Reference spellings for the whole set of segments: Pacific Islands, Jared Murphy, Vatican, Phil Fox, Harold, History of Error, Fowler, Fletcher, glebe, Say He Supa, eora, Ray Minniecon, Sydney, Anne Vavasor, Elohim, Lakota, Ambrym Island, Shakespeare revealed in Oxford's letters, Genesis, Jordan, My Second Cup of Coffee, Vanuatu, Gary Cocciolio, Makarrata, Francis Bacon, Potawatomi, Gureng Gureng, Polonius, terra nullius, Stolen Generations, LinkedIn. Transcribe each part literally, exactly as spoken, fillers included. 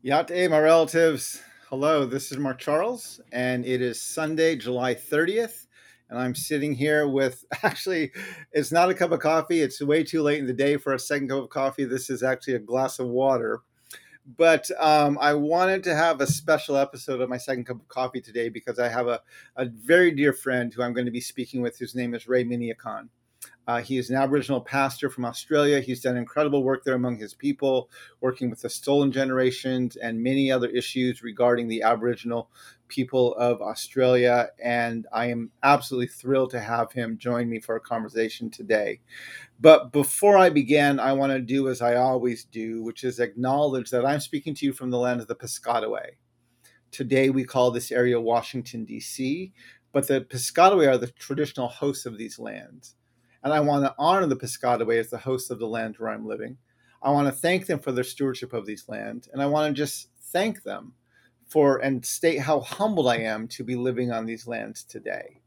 Yate, my relatives. Hello, this is Mark Charles, and it is Sunday, July thirtieth, and I'm sitting here with, actually, it's not a cup of coffee. It's way too late in the day for a second cup of coffee. This is actually a glass of water. But um, I wanted to have a special episode of my second cup of coffee today because I have a, a very dear friend who I'm going to be speaking with, whose name is Ray Minniecon. Uh, he is an Aboriginal pastor from Australia. He's done incredible work there among his people, working with the Stolen Generations and many other issues regarding the Aboriginal people of Australia. And I am absolutely thrilled to have him join me for a conversation today. But before I begin, I want to do as I always do, which is acknowledge that I'm speaking to you from the land of the Piscataway. Today, we call this area Washington, D C, but the Piscataway are the traditional hosts of these lands. And I want to honor the Piscataway as the hosts of the land where I'm living. I want to thank them for their stewardship of these lands. And I want to just thank them for and state how humbled I am to be living on these lands today.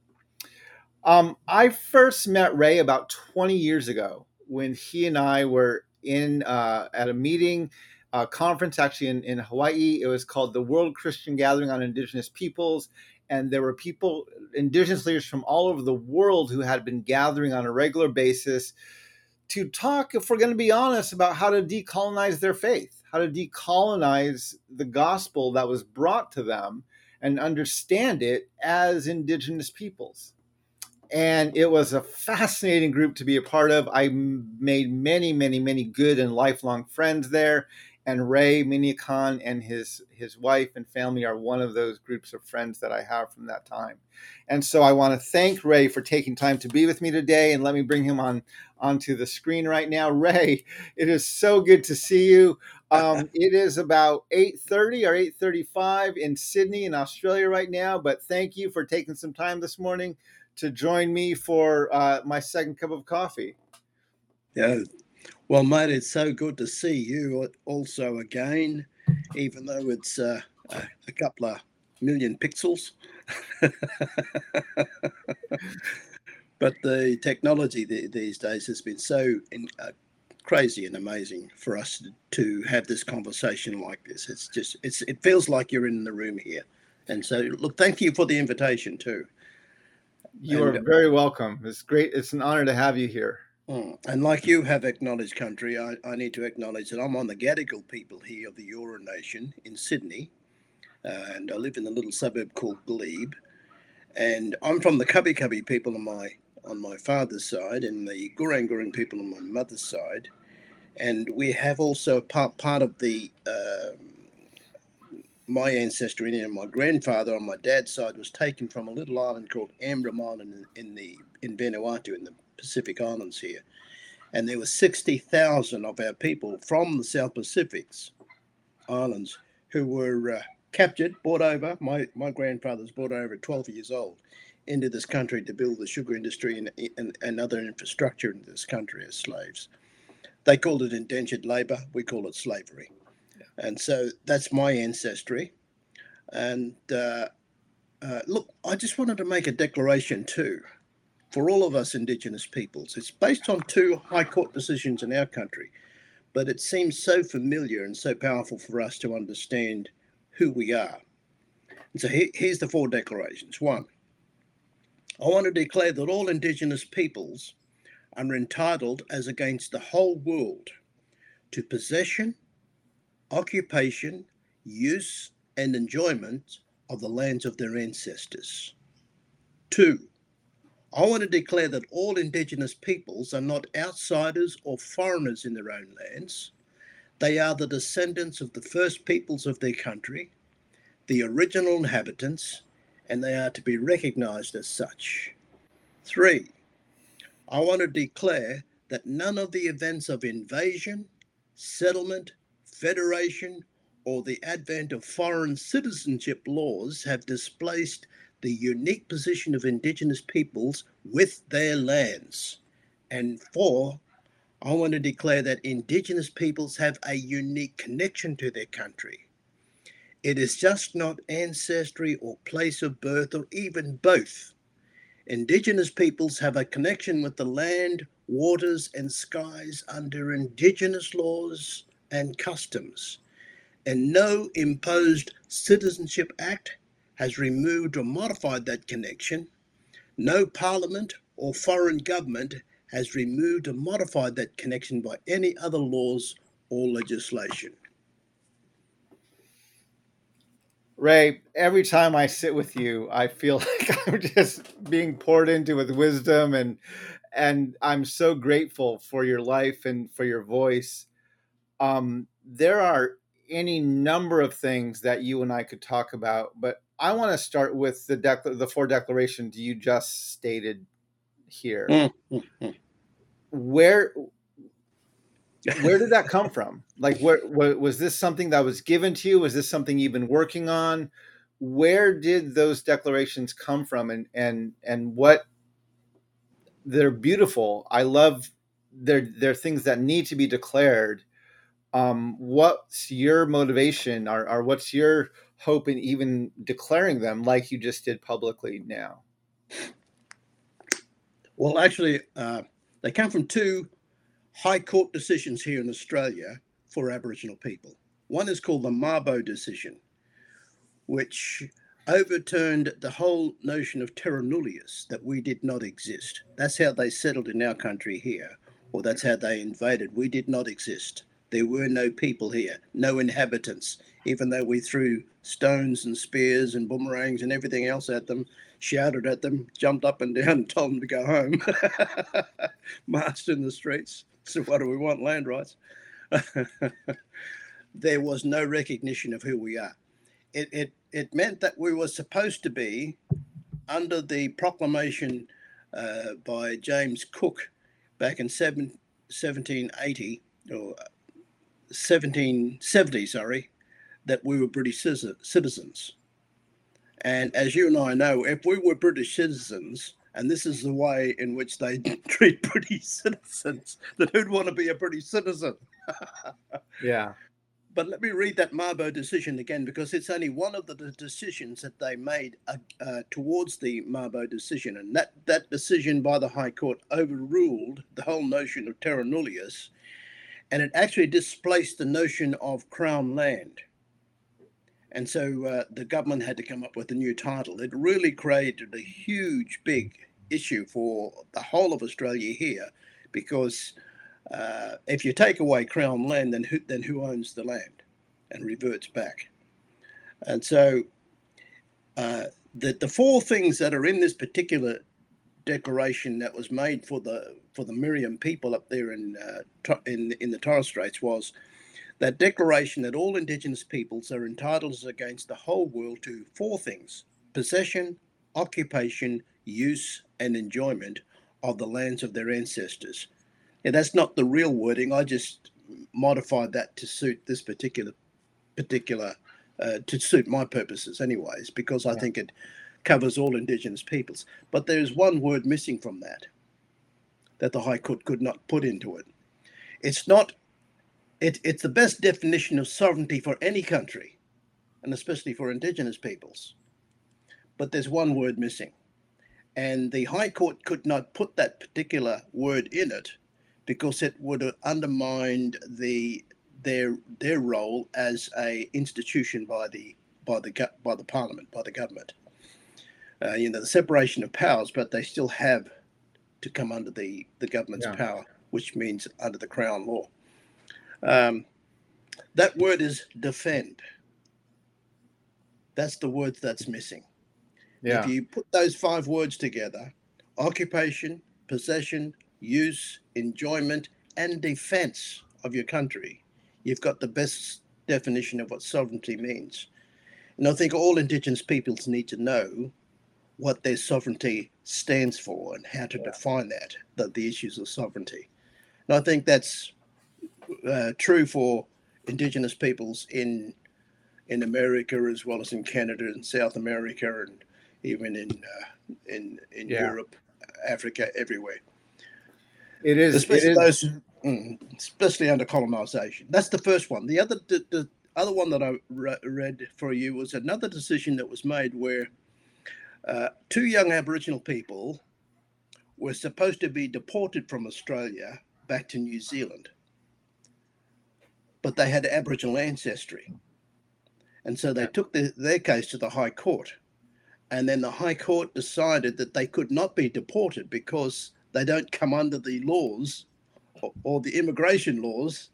Um, I first met Ray about twenty years ago when he and I were in uh, at a meeting, a conference actually in, in Hawaii. It was called the World Christian Gathering on Indigenous Peoples. And there were people, indigenous leaders from all over the world who had been gathering on a regular basis to talk, if we're going to be honest, about how to decolonize their faith, how to decolonize the gospel that was brought to them and understand it as indigenous peoples. And it was a fascinating group to be a part of. I made many, many, many good and lifelong friends there. And Ray Minniecon and his, his wife and family are one of those groups of friends that I have from that time. And so I want to thank Ray for taking time to be with me today. And let me bring him on onto the screen right now. Ray, it is so good to see you. Um, it is about eight thirty or eight thirty-five in Sydney in Australia right now. But thank you for taking some time this morning to join me for uh, my second cup of coffee. Yeah. Well, mate, it's so good to see you also again, even though it's uh, a couple of million pixels. But the technology these days has been so in, uh, crazy and amazing for us to have this conversation like this. It's just, it's it feels like you're in the room here. And so, look, thank you for the invitation too. You and, are very welcome. It's great. It's an honor to have you here. Mm. And like you have acknowledged, country, I, I need to acknowledge that I'm on the Gadigal people here of the Eora Nation in Sydney, uh, and I live in a little suburb called Glebe, and I'm from the Kabi Kabi people on my on my father's side and the Gureng Gureng people on my mother's side, and we have also part part of the uh, my ancestry and my grandfather on my dad's side was taken from a little island called Ambrym Island in, in the in Vanuatu in the Pacific Islands here, and there were sixty thousand of our people from the South Pacific Islands who were uh, captured, brought over. My my grandfather's brought over at twelve years old into this country to build the sugar industry and, and, and other infrastructure in this country as slaves. They called it indentured labour. We call it slavery. Yeah. And so that's my ancestry. And uh, uh, look, I just wanted to make a declaration too. For all of us Indigenous peoples. It's based on two high court decisions in our country, but it seems so familiar and so powerful for us to understand who we are. And so here, here's the four declarations. One, I want to declare that all Indigenous peoples are entitled, as against the whole world, to possession, occupation, use, and enjoyment of the lands of their ancestors. Two, I want to declare that all Indigenous peoples are not outsiders or foreigners in their own lands. They are the descendants of the first peoples of their country, the original inhabitants, and they are to be recognised as such. Three, I want to declare that none of the events of invasion, settlement, federation, or the advent of foreign citizenship laws have displaced the unique position of Indigenous peoples with their lands. And four, I want to declare that Indigenous peoples have a unique connection to their country. It is just not ancestry or place of birth or even both. Indigenous peoples have a connection with the land, waters, and skies under Indigenous laws and customs. and no imposed Citizenship Act has removed or modified that connection. No parliament or foreign government has removed or modified that connection by any other laws or legislation. Ray, every time I sit with you, I feel like I'm just being poured into with wisdom, and and I'm so grateful for your life and for your voice. Um, there are any number of things that you and I could talk about, but I want to start with the decla- the four declarations you just stated here. Where where did that come from? Like, where, where was this something that was given to you? Was this something you've been working on? Where did those declarations come from? And and and what? They're beautiful. I love. They're they're things that need to be declared. Um, what's your motivation, or, or what's your hope in even declaring them like you just did publicly now? Well, actually, uh, they come from two high court decisions here in Australia for Aboriginal people. One is called the Mabo decision, which overturned the whole notion of terra nullius, that we did not exist. That's how they settled in our country here, or that's how they invaded. We did not exist. There were no people here, no inhabitants, even though we threw stones and spears and boomerangs and everything else at them, shouted at them, jumped up and down and told them to go home, marched in the streets. So what do we want? Land rights. There was no recognition of who we are. It, it, it meant that we were supposed to be, under the proclamation uh, by James Cook back in seventeen eighty, or seventeen seventy, sorry, that we were British citizens. And as you and I know, if we were British citizens, and this is the way in which they treat British citizens, then who'd want to be a British citizen? Yeah. But let me read that Mabo decision again, because it's only one of the decisions that they made uh, uh, towards the Mabo decision. And that, that decision by the High Court overruled the whole notion of terra nullius, and it actually displaced the notion of Crown land. And so uh, the government had to come up with a new title. It really created a huge, big issue for the whole of Australia here, because uh, if you take away Crown land, then who, then who owns the land, and reverts back. And so uh, the, the four things that are in this particular declaration that was made for the for the Miriam people up there in uh, in in the Torres Straits was that declaration that all Indigenous peoples are entitled against the whole world to four things: possession, occupation, use, and enjoyment of the lands of their ancestors. Now, that's not the real wording. I just modified that to suit this particular particular uh, to suit my purposes, anyways, because I yeah. think it covers all Indigenous peoples. But there is one word missing from that, that the High Court could not put into it. It's not, it, it's the best definition of sovereignty for any country, and especially for Indigenous peoples. But there's one word missing. And the High Court could not put that particular word in it because it would have undermined the, their, their role as a institution by the, by the, by the parliament, by the government. Uh, you know, the separation of powers, but they still have to come under the, the government's yeah. power, which means under the Crown law. Um, that word is defend. That's the word that's missing. Yeah. If you put those five words together, occupation, possession, use, enjoyment, and defense of your country, you've got the best definition of what sovereignty means. And I think all Indigenous peoples need to know what their sovereignty stands for and how to yeah. define that, that the issues of sovereignty. And I think that's uh, true for Indigenous peoples in in America, as well as in Canada and South America, and even in uh, in in yeah. Europe, Africa, everywhere. It is, especially, it is. Those, especially under colonization. That's the first one. The other the, the other one that I re- read for you was another decision that was made where Uh, two young Aboriginal people were supposed to be deported from Australia back to New Zealand, but they had Aboriginal ancestry. And so they took the, their case to the High Court. And then the High Court decided that they could not be deported because they don't come under the laws or, or the immigration laws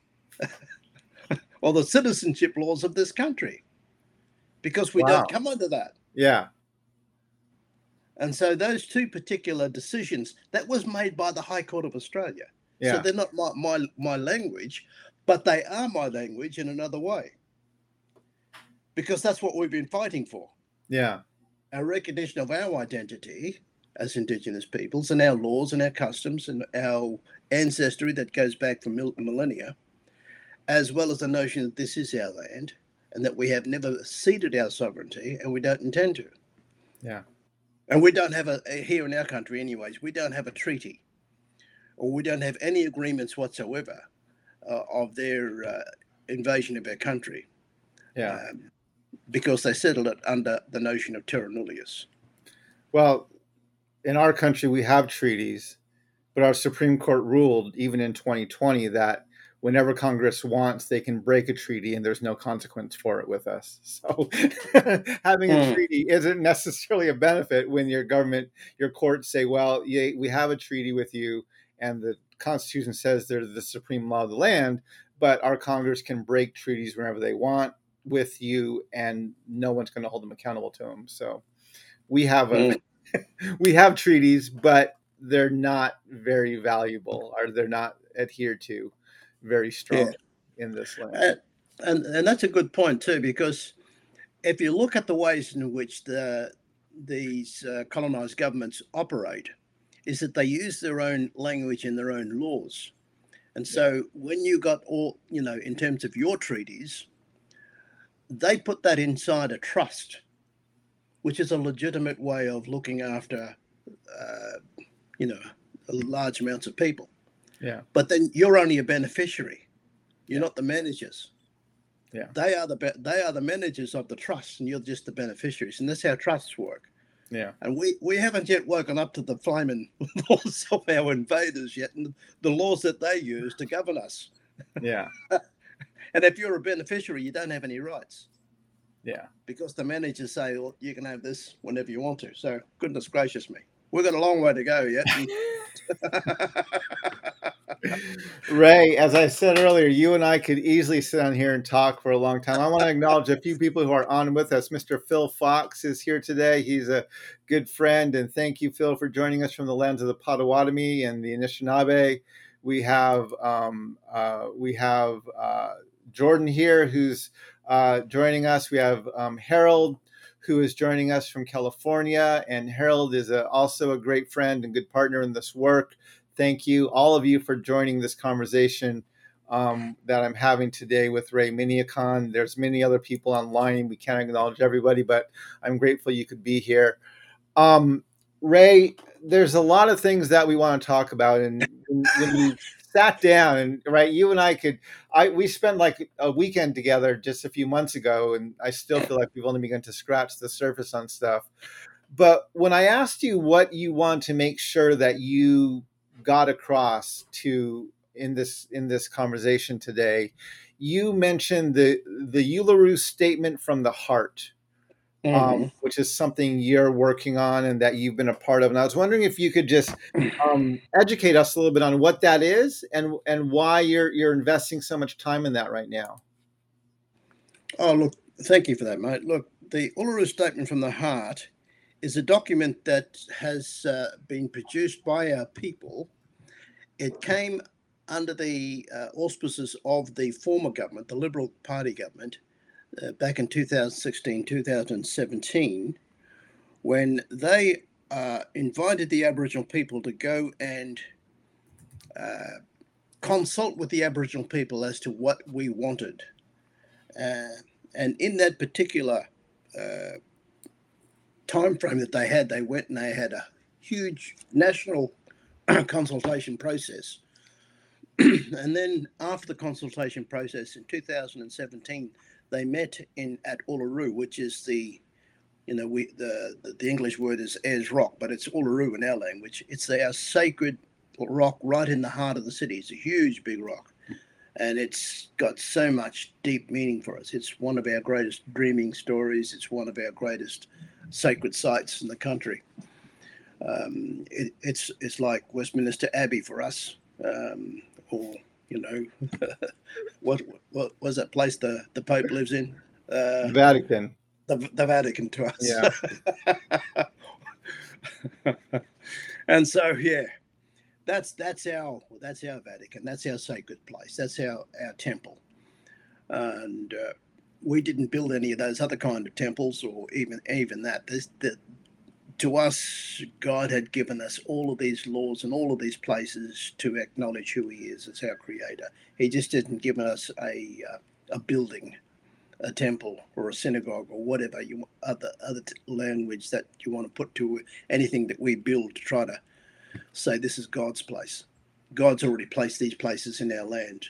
or the citizenship laws of this country, because we wow. don't come under that. Yeah. And so those two particular decisions, that was made by the High Court of Australia. Yeah. So they're not my, my, my language, but they are my language in another way, because that's what we've been fighting for. Yeah. Our recognition of our identity as Indigenous peoples and our laws and our customs and our ancestry that goes back for millennia, as well as the notion that this is our land and that we have never ceded our sovereignty and we don't intend to. Yeah. And we don't have a, here in our country anyways, we don't have a treaty or we don't have any agreements whatsoever uh, of their uh, invasion of our country. Yeah. Um, because they settled it under the notion of terra nullius. Well, in our country, we have treaties, but our Supreme Court ruled, even in twenty twenty, that whenever Congress wants, they can break a treaty and there's no consequence for it with us. So having a mm. treaty isn't necessarily a benefit when your government, your courts say, well, yeah, we have a treaty with you and the Constitution says they're the supreme law of the land, but our Congress can break treaties whenever they want with you and no one's going to hold them accountable to them. So we have a, mm. we have treaties, but they're not very valuable or they're not adhered to very strong yeah. in this land. Uh, and, and that's a good point too, because if you look at the ways in which the, these uh, colonized governments operate is that they use their own language and their own laws. And so yeah. when you got all, you know, in terms of your treaties, they put that inside a trust, which is a legitimate way of looking after, uh, you know, large amounts of people. Yeah. But then you're only a beneficiary. You're yeah. not the managers. Yeah. They are the be- they are the managers of the trust, and you're just the beneficiaries. And that's how trusts work. Yeah. And we, we haven't yet woken up to the flaming laws of our invaders yet, and the laws that they use to govern us. Yeah. And if you're a beneficiary, you don't have any rights. Yeah. Because the managers say, well, you can have this whenever you want to. So goodness gracious me. We've got a long way to go yet. Ray, as I said earlier, you and I could easily sit on here and talk for a long time. I want to acknowledge a few people who are on with us. Mister Phil Fox is here today. He's a good friend. And thank you, Phil, for joining us from the lands of the Potawatomi and the Anishinaabe. We have um, uh, we have uh, Jordan here, who's uh, joining us. We have um, Harold, who is joining us from California, and Harold is a, also a great friend and good partner in this work. Thank you, all of you, for joining this conversation um, that I'm having today with Ray Minniecon. There's many other people online. We can't acknowledge everybody, but I'm grateful you could be here. Um, Ray, there's a lot of things that we want to talk about, and when we sat down and right, you and I could, I we spent like a weekend together just a few months ago, and I still feel like we've only begun to scratch the surface on stuff. But when I asked you what you want to make sure that you got across to in this in this conversation today, you mentioned the the Uluru Statement from the Heart. Mm-hmm. Um, which is something you're working on and that you've been a part of. And I was wondering if you could just um, educate us a little bit on what that is and and why you're you're investing so much time in that right now. Oh, look, thank you for that, mate. Look, the Uluru Statement from the Heart is a document that has uh, been produced by our people. It came under the uh, auspices of the former government, the Liberal Party government, Uh, back in two thousand sixteen, two thousand seventeen, when they uh, invited the Aboriginal people to go and uh, consult with the Aboriginal people as to what we wanted. Uh, and in that particular uh, time frame that they had, they went and they had a huge national consultation process. And then after the consultation process in two thousand seventeen, they met in at Uluru, which is the, you know, we the the English word is Ayers Rock, but it's Uluru in our language. It's our sacred rock right in the heart of the city. It's a huge, big rock. and it's got so much deep meaning for us. It's one of our greatest dreaming stories. It's one of our greatest sacred sites in the country. Um, it, it's it's like Westminster Abbey for us, um, or you know, what what was that place the, the Pope lives in? Uh, Vatican. The, the Vatican to us. Yeah. And so, yeah, that's that's our that's our Vatican. That's our sacred place. That's our our temple. And uh, we didn't build any of those other kind of temples, or even even that. This, the, to us, God had given us all of these laws and all of these places to acknowledge who He is as our Creator. He just didn't give us a uh, a building, a temple or a synagogue or whatever you other other language that you want to put to anything that we build to try to say this is God's place. God's already placed these places in our land,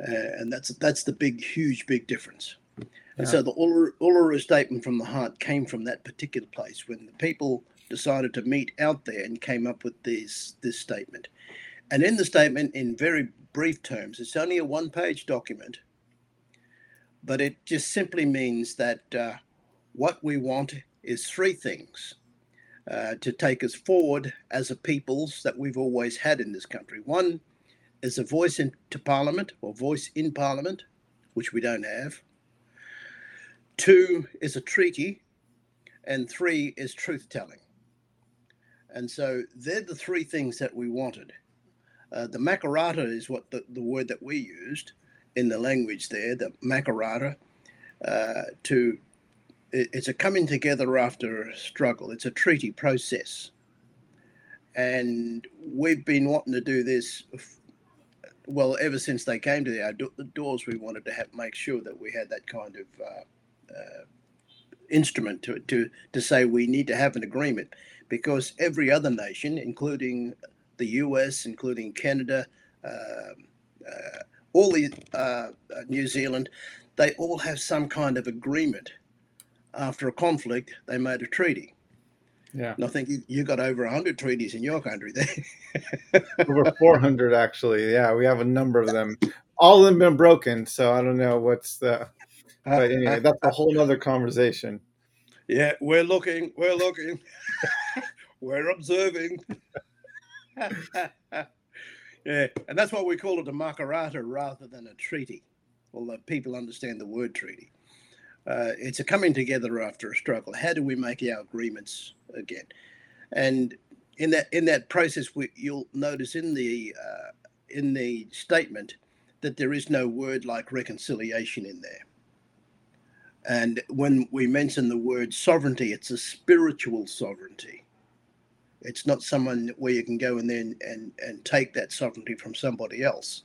uh, and that's that's the big, huge, big difference. Yeah. And so the Uluru, Uluru Statement from the Heart came from that particular place when the people decided to meet out there and came up with this this statement. And in the statement, in very brief terms, it's only a one-page document. But it just simply means that uh, what we want is three things uh, to take us forward as a peoples that we've always had in this country. One is a voice into Parliament, or voice in Parliament, which we don't have. Two is a treaty, and three is truth-telling. And so they're the three things that we wanted. Uh, the Makarrata is what the, the word that we used in the language there, the Makarrata, uh, to, it, it's a coming together after a struggle. It's a treaty process. And we've been wanting to do this, well, ever since they came to our do- doors, we wanted to have, make sure that we had that kind of uh, uh, instrument to, to, to say we need to have an agreement, because every other nation, including the U S, including Canada, uh, uh, all the uh, New Zealand, they all have some kind of agreement. After a conflict, they made a treaty. Yeah. And I think you, you got over one hundred treaties in your country there. Over four hundred, actually. Yeah, we have a number of them. All of them been broken, so I don't know what's the... But anyway, that's a whole other conversation. Yeah, we're looking, we're looking. We're observing. Yeah, and that's why we call it a Makarrata rather than a treaty, although people understand the word treaty. Uh, it's a coming together after a struggle. How do we make our agreements again? And in that in that process, we, you'll notice in the uh, in the statement that there is no word like reconciliation in there. And when we mention the word sovereignty, it's a spiritual sovereignty. It's not someone where you can go in there and, and, and take that sovereignty from somebody else.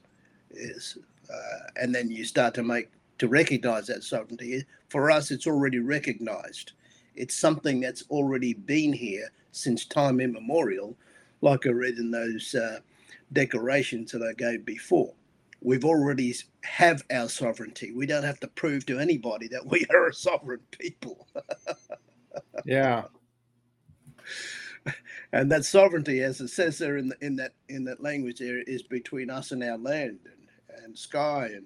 Is uh, and then you start to make to recognize that sovereignty. For us, it's already recognized. It's something that's already been here since time immemorial, like I read in those uh, declarations that I gave before. We've already have our sovereignty. We don't have to prove to anybody that we are a sovereign people. Yeah. And that sovereignty, as it says there in the, in that in that language, there is between us and our land and, and sky and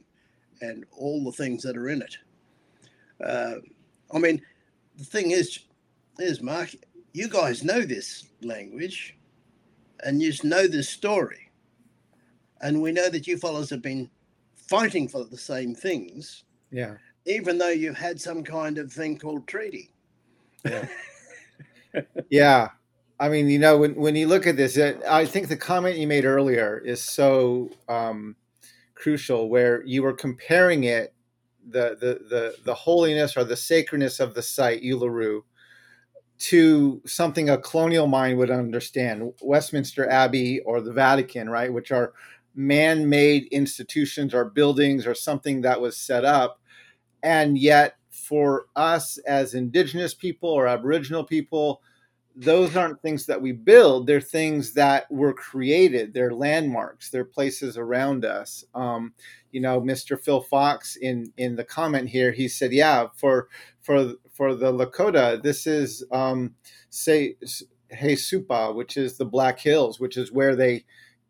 and all the things that are in it. Uh, I mean, the thing is, is Mark, you guys know this language, and you know this story, and we know that you fellows have been fighting for the same things. Yeah. Even though you've had some kind of thing called treaty. Yeah. Yeah. I mean, you know, when, when you look at this, I think the comment you made earlier is so um, crucial, where you were comparing it, the, the the the holiness or the sacredness of the site, Uluru, to something a colonial mind would understand, Westminster Abbey or the Vatican, right, which are man-made institutions or buildings or something that was set up. And yet for us as indigenous people or Aboriginal people, those aren't things that we build. They're things that were created. They're landmarks. They're places around us. Um, you know, Mister Phil Fox in, in the comment here, he said, yeah, for for for the Lakota, this is um, Say He Supa, which is the Black Hills, which is where they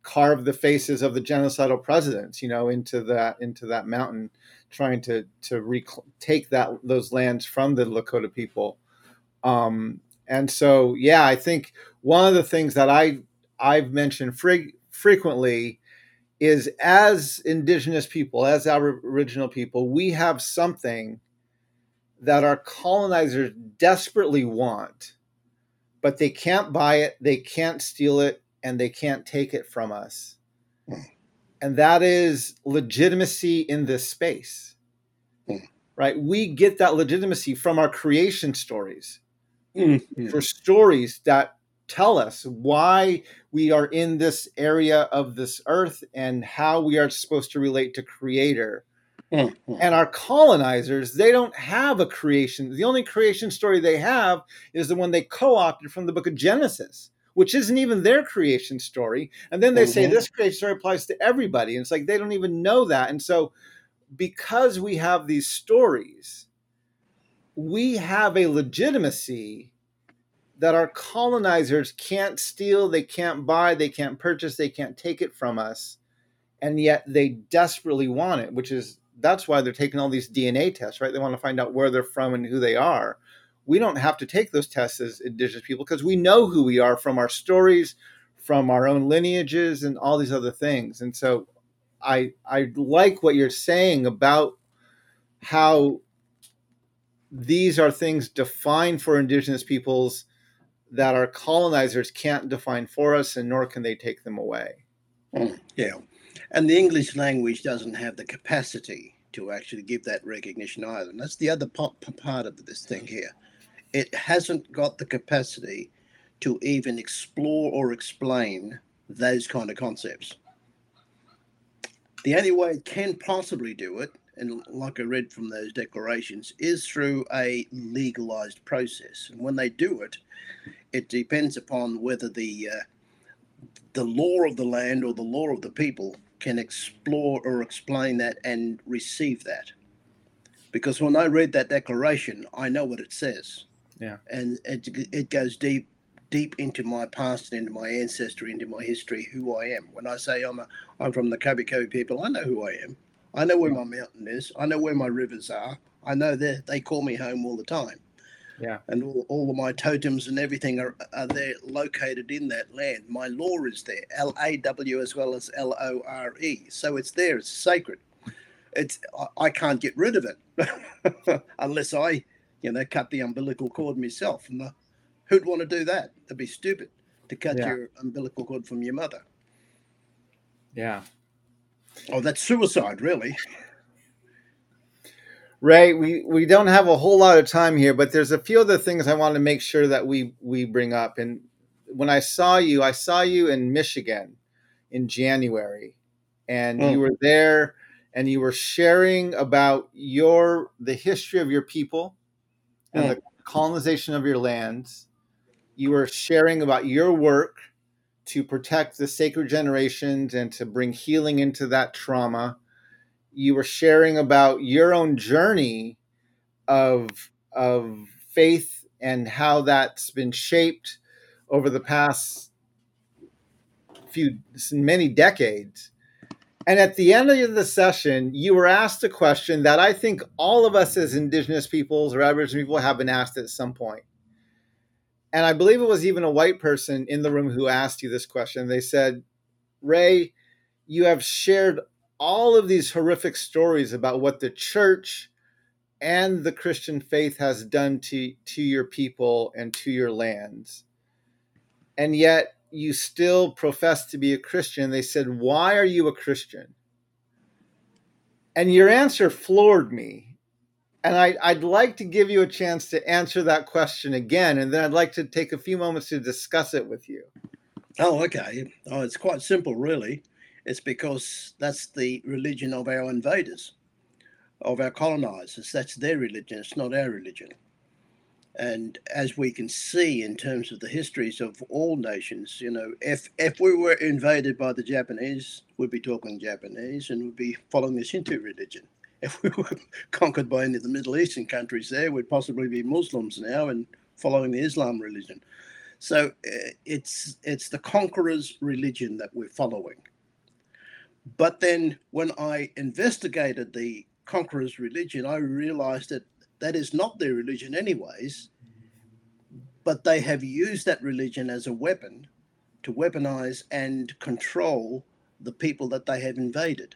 carve the faces of the genocidal presidents, you know, into that into that mountain, trying to to rec- take that those lands from the Lakota people. Um, and so, yeah, I think one of the things that I I've mentioned frig- frequently is, as indigenous people, as our original people, we have something that our colonizers desperately want, but they can't buy it, they can't steal it, and they can't take it from us. Mm. And that is legitimacy in this space, mm. right? We get that legitimacy from our creation stories, mm-hmm. for stories that tell us why we are in this area of this earth and how we are supposed to relate to Creator. Mm-hmm. And our colonizers, they don't have a creation. The only creation story they have is the one they co-opted from the book of Genesis, which isn't even their creation story. And then they mm-hmm. say this creation story applies to everybody. And it's like, they don't even know that. And so because we have these stories, we have a legitimacy that our colonizers can't steal, they can't buy, they can't purchase, they can't take it from us. And yet they desperately want it, which is, that's why they're taking all these D N A tests, right? They want to find out where they're from and who they are. We don't have to take those tests as indigenous people because we know who we are from our stories, from our own lineages, and all these other things. And so I I like what you're saying about how these are things defined for indigenous peoples that our colonizers can't define for us, and nor can they take them away. Mm, yeah. And the English language doesn't have the capacity to actually give that recognition either. And that's the other part of this thing here. It hasn't got the capacity to even explore or explain those kind of concepts. The only way it can possibly do it, and like I read from those declarations, is through a legalized process. And when they do it, it depends upon whether the uh, the law of the land or the law of the people can explore or explain that and receive that. Because when I read that declaration, I know what it says. Yeah. And it, it goes deep, deep into my past, and into my ancestry, into my history, who I am. When I say I'm a, I'm from the Kabi Kabi people, I know who I am. I know where my mountain is. I know where my rivers are. I know that they call me home all the time. Yeah. And all, all of my totems and everything are, are there, located in that land. My law is there, L A W as well as L O R E. So it's there. It's sacred. It's I, I can't get rid of it unless I, you know, cut the umbilical cord myself. And the, who'd want to do that? That'd be stupid to cut yeah. your umbilical cord from your mother. Yeah. Oh, that's suicide, really. Ray, we, we don't have a whole lot of time here, but there's a few other things I want to make sure that we, we bring up. And when I saw you, I saw you in Michigan in January, and mm. you were there, and you were sharing about your the history of your people and mm. the colonization of your lands. You were sharing about your work to protect the sacred generations and to bring healing into that trauma. You were sharing about your own journey of, of faith and how that's been shaped over the past few, many decades. And at the end of the session, you were asked a question that I think all of us as indigenous peoples or Aboriginal people have been asked at some point. And I believe it was even a white person in the room who asked you this question. They said, Ray, you have shared all of these horrific stories about what the church and the Christian faith has done to, to your people and to your lands. And yet you still profess to be a Christian. They said, why are you a Christian? And your answer floored me. And I, I'd like to give you a chance to answer that question again, and then I'd like to take a few moments to discuss it with you. Oh, okay. Oh, it's quite simple, really. It's because that's the religion of our invaders, of our colonizers. That's their religion. It's not our religion. And as we can see in terms of the histories of all nations, you know, if if we were invaded by the Japanese, we'd be talking Japanese and we'd be following the Shinto religion. If we were conquered by any of the Middle Eastern countries there, we'd possibly be Muslims now and following the Islam religion. So it's it's the conqueror's religion that we're following. But then when I investigated the conqueror's religion, I realized that that is not their religion anyways, but they have used that religion as a weapon to weaponize and control the people that they have invaded.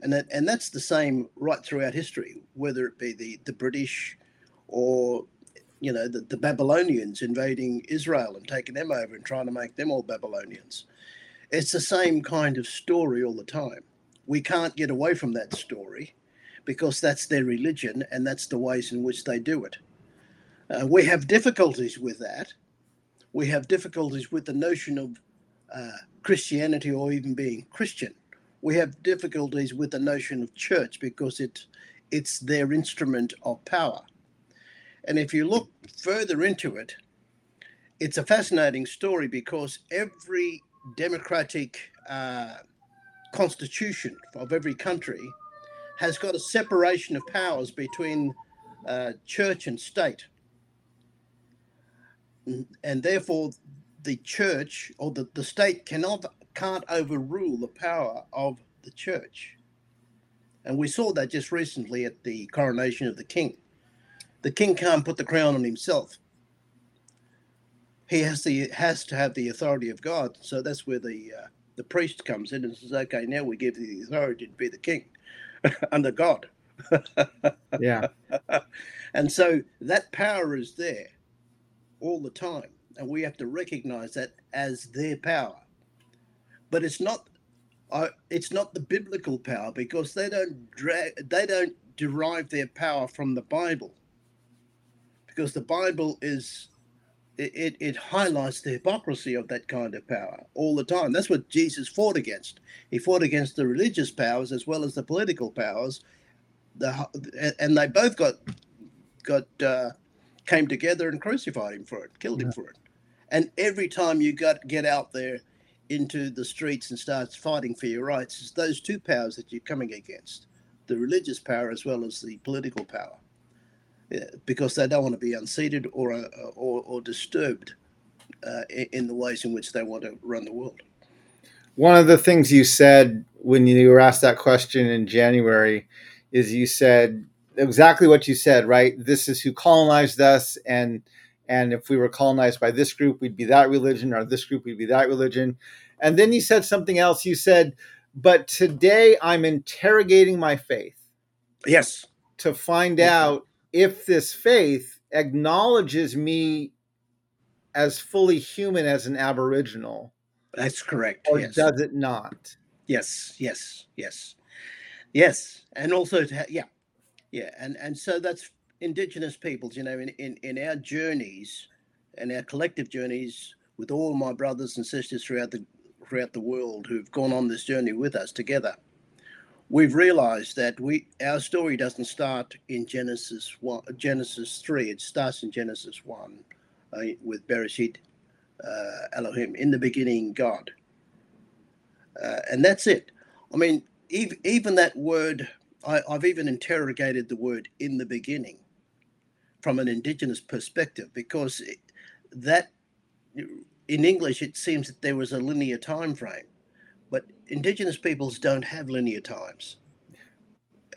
And that, and that's the same right throughout history, whether it be the, the British or, you know, the, the Babylonians invading Israel and taking them over and trying to make them all Babylonians. It's the same kind of story all the time. We can't get away from that story because that's their religion and that's the ways in which they do it. Uh, we have difficulties with that. We have difficulties with the notion of uh, Christianity or even being Christian. We have difficulties with the notion of church because it, it's their instrument of power. And if you look further into it, it's a fascinating story because every democratic uh, constitution of every country has got a separation of powers between uh, church and state. And therefore, the church or the, the state cannot can't overrule the power of the church. And we saw that just recently at the coronation of the king. The king can't put the crown on himself. He has the has to have the authority of God. So that's where the uh, the priest comes in and says, "Okay, now we give you the authority to be the king under God." Yeah. And so that power is there all the time, and we have to recognize that as their power. But it's not uh, it's not the biblical power because they don't dra- they don't derive their power from the Bible, because the Bible is. It, it highlights the hypocrisy of that kind of power all the time. That's what Jesus fought against. He fought against the religious powers as well as the political powers, the, and they both got got uh, came together and crucified him for it, killed yeah. him for it. And every time you got get out there into the streets and starts fighting for your rights, it's those two powers that you're coming against, the religious power as well as the political power. Yeah, because they don't want to be unseated or uh, or, or disturbed uh, in the ways in which they want to run the world. One of the things you said when you were asked that question in January is you said exactly what you said, right? This is who colonized us, and and if we were colonized by this group, we'd be that religion, or this group, we'd be that religion. And then you said something else. You said, but today I'm interrogating my faith. Yes. To find okay. out if this faith acknowledges me as fully human as an Aboriginal. That's correct. Or yes. Does it not? Yes, yes, yes, yes. And also, to ha- yeah, yeah. And and so that's Indigenous peoples, you know, in, in, in our journeys and our collective journeys with all my brothers and sisters throughout the throughout the world who've gone on this journey with us together. We've realized that we our story doesn't start in Genesis one, Genesis three. It starts in Genesis one uh, with Bereshit uh, Elohim, in the beginning God, uh, and that's it. I mean, even, even that word, I, I've even interrogated the word "in the beginning" from an Indigenous perspective, because it, that in English it seems that there was a linear time frame. But Indigenous peoples don't have linear times.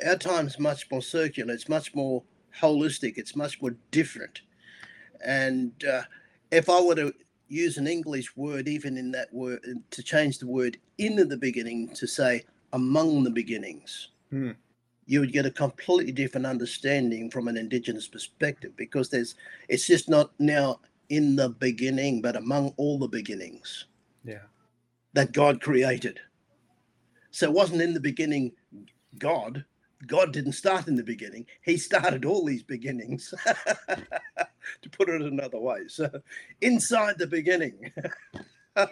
Our time's much more circular. It's much more holistic. It's much more different. And uh, if I were to use an English word, even in that word, to change the word "in the beginning" to say "among the beginnings," hmm. you would get a completely different understanding from an Indigenous perspective, because there's it's just not now in the beginning, but among all the beginnings. Yeah. That God created. So it wasn't in the beginning God. God didn't start in the beginning. He started all these beginnings, to put it another way. So inside the beginning. I,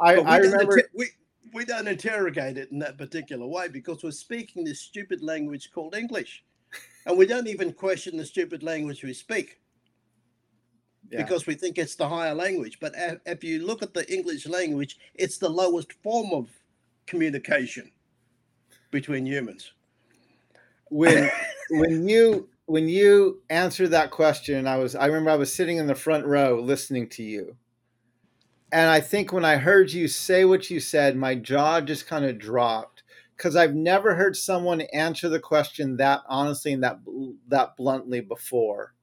I remember... Inter- we, we don't interrogate it in that particular way because we're speaking this stupid language called English. And we don't even question the stupid language we speak. Yeah. Because we think it's the higher language. But if you look at the English language, it's the lowest form of communication between humans. When when you when you answered that question, I was I remember I was sitting in the front row listening to you. And I think when I heard you say what you said, my jaw just kind of dropped, because I've never heard someone answer the question that honestly and that that bluntly before.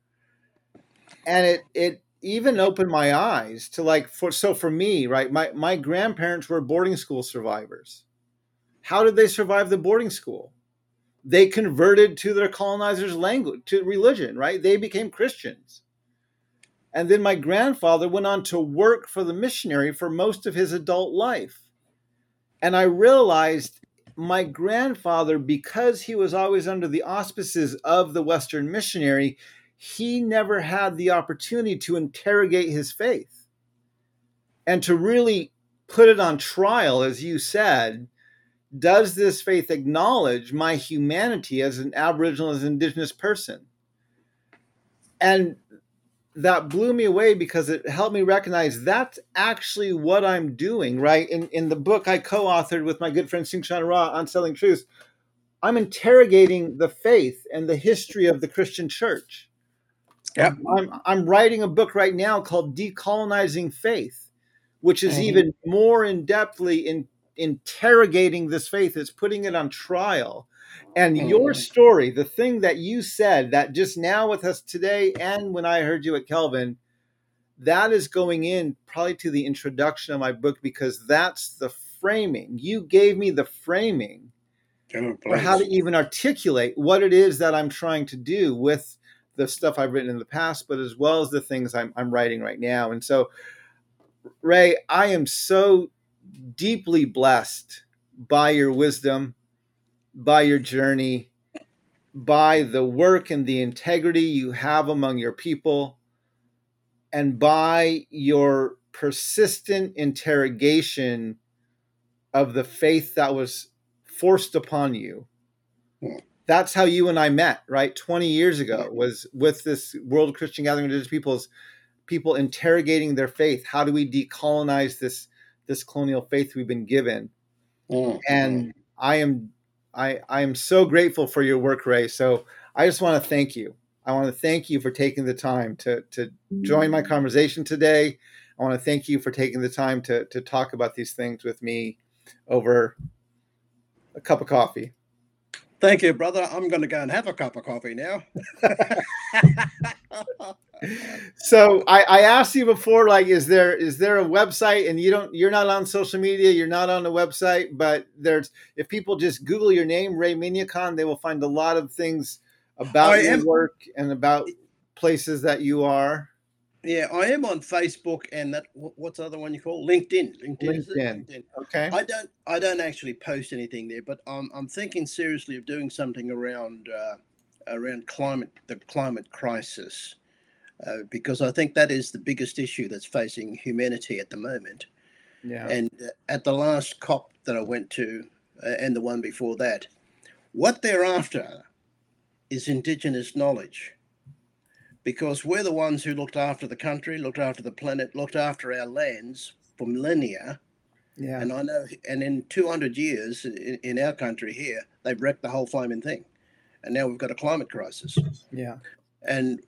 And it it even opened my eyes to, like, for so for me, right, my, my grandparents were boarding school survivors. How did they survive the boarding school? They converted to their colonizers' language, to religion, right? They became Christians. And then my grandfather went on to work for the missionary for most of his adult life. And I realized my grandfather, because he was always under the auspices of the Western missionary, he never had the opportunity to interrogate his faith and to really put it on trial, as you said. Does this faith acknowledge my humanity as an Aboriginal, as an Indigenous person? And that blew me away, because it helped me recognize that's actually what I'm doing, right? In in the book I co-authored with my good friend Singchan Ra on Selling Truth, I'm interrogating the faith and the history of the Christian church. Yep. I'm, I'm writing a book right now called Decolonizing Faith, which is mm. even more in-depthly in interrogating this faith. It's putting it on trial. And mm. your story, the thing that you said that just now with us today, and when I heard you at Kelvin, that is going in probably to the introduction of my book, because that's the framing. You gave me the framing for how to even articulate what it is that I'm trying to do with the stuff I've written in the past, but as well as the things I'm, I'm writing right now. And so, Ray, I am so deeply blessed by your wisdom, by your journey, by the work and the integrity you have among your people, and by your persistent interrogation of the faith that was forced upon you. That's how you and I met, right? twenty years ago was with this World Christian Gathering of Indigenous Peoples, people interrogating their faith. How do we decolonize this this colonial faith we've been given? Mm. And I am, I, I am so grateful for your work, Ray. So I just want to thank you. I want to thank you for taking the time to, to join my conversation today. I want to thank you for taking the time to, to talk about these things with me over a cup of coffee. Thank you, brother. I'm going to go and have a cup of coffee now. So I, I asked you before, like, is there is there a website? And you don't, you're not on social media, you're not on the website, but there's, if people just Google your name, Ray Minniecon, they will find a lot of things about I your am, work and about places that you are. Yeah, I am on Facebook and that. What's the other one you call? LinkedIn. LinkedIn. LinkedIn. LinkedIn. Okay. I don't I don't actually post anything there, but I'm I'm thinking seriously of doing something around uh, around climate the climate crisis. Uh, because I think that is the biggest issue that's facing humanity at the moment. Yeah. And uh, at the last COP that I went to, uh, and the one before that, what they're after is Indigenous knowledge. Because we're the ones who looked after the country, looked after the planet, looked after our lands for millennia. Yeah. And I know, and in two hundred years in, in our country here, they've wrecked the whole flaming thing. And now we've got a climate crisis. Yeah. And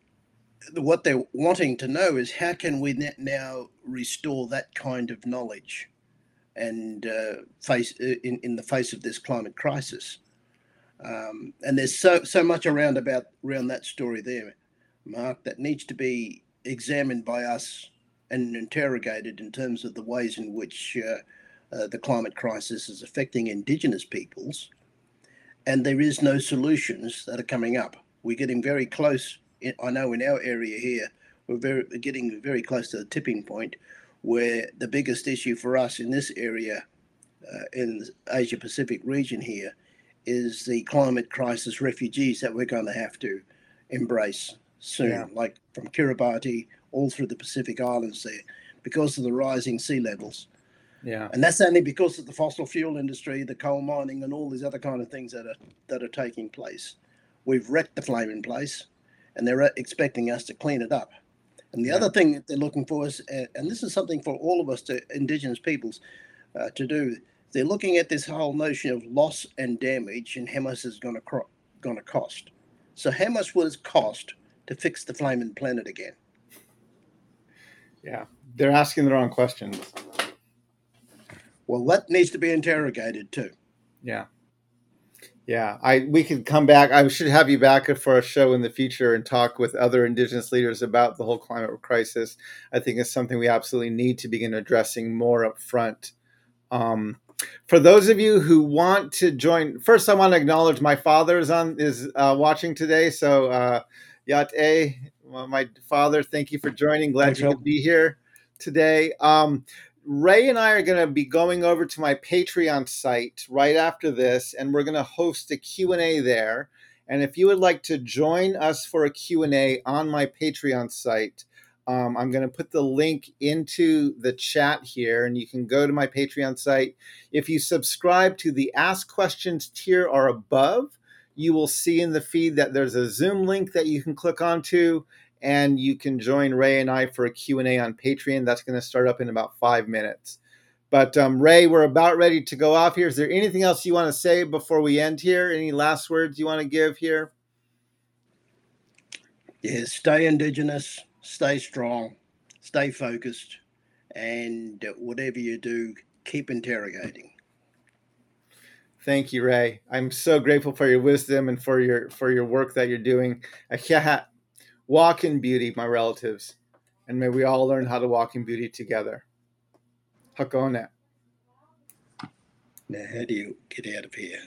what they're wanting to know is how can we now restore that kind of knowledge and uh, face in, in the face of this climate crisis. Um, and there's so so much around about around that story there, Mark, that needs to be examined by us and interrogated in terms of the ways in which uh, uh, the climate crisis is affecting Indigenous peoples. And there is no solutions that are coming up. We're getting very close. I know in our area here, we're very, getting very close to the tipping point where the biggest issue for us in this area, uh, in the Asia Pacific region here, is the climate crisis refugees that we're going to have to embrace soon, yeah. like from Kiribati all through the Pacific Islands there, because of the rising sea levels. Yeah, and that's only because of the fossil fuel industry, the coal mining, and all these other kind of things that are that are taking place. We've wrecked the flaming place. And they're expecting us to clean it up. And the yeah. other thing that they're looking for is, and this is something for all of us, to Indigenous peoples, uh, to do. They're looking at this whole notion of loss and damage and how much it's going to cro- going to cost. So how much will it cost to fix the flaming planet again? Yeah, they're asking the wrong questions. Well, that needs to be interrogated too. Yeah. Yeah, I we could come back. I should have you back for a show in the future and talk with other Indigenous leaders about the whole climate crisis. I think it's something we absolutely need to begin addressing more up front. Um, for those of you who want to join, first I want to acknowledge my father is on is uh, watching today. So, uh, Yat-e, my father, thank you for joining. Glad you could be here today. Um, Ray and I are going to be going over to my Patreon site right after this, and we're going to host a Q and A there. And if you would like to join us for a Q and A on my Patreon site, um, I'm going to put the link into the chat here, and you can go to my Patreon site. If you subscribe to the Ask Questions tier or above, you will see in the feed that there's a Zoom link that you can click onto, and you can join Ray and I for a Q and A on Patreon. That's going to start up in about five minutes. But um, Ray, we're about ready to go off here. Is there anything else you want to say before we end here? Any last words you want to give here? Yeah, stay Indigenous, stay strong, stay focused, and whatever you do, keep interrogating. Thank you, Ray. I'm so grateful for your wisdom and for your for your work that you're doing. Walk in beauty, my relatives, and may we all learn how to walk in beauty together. Hakone. Now, how do you get out of here?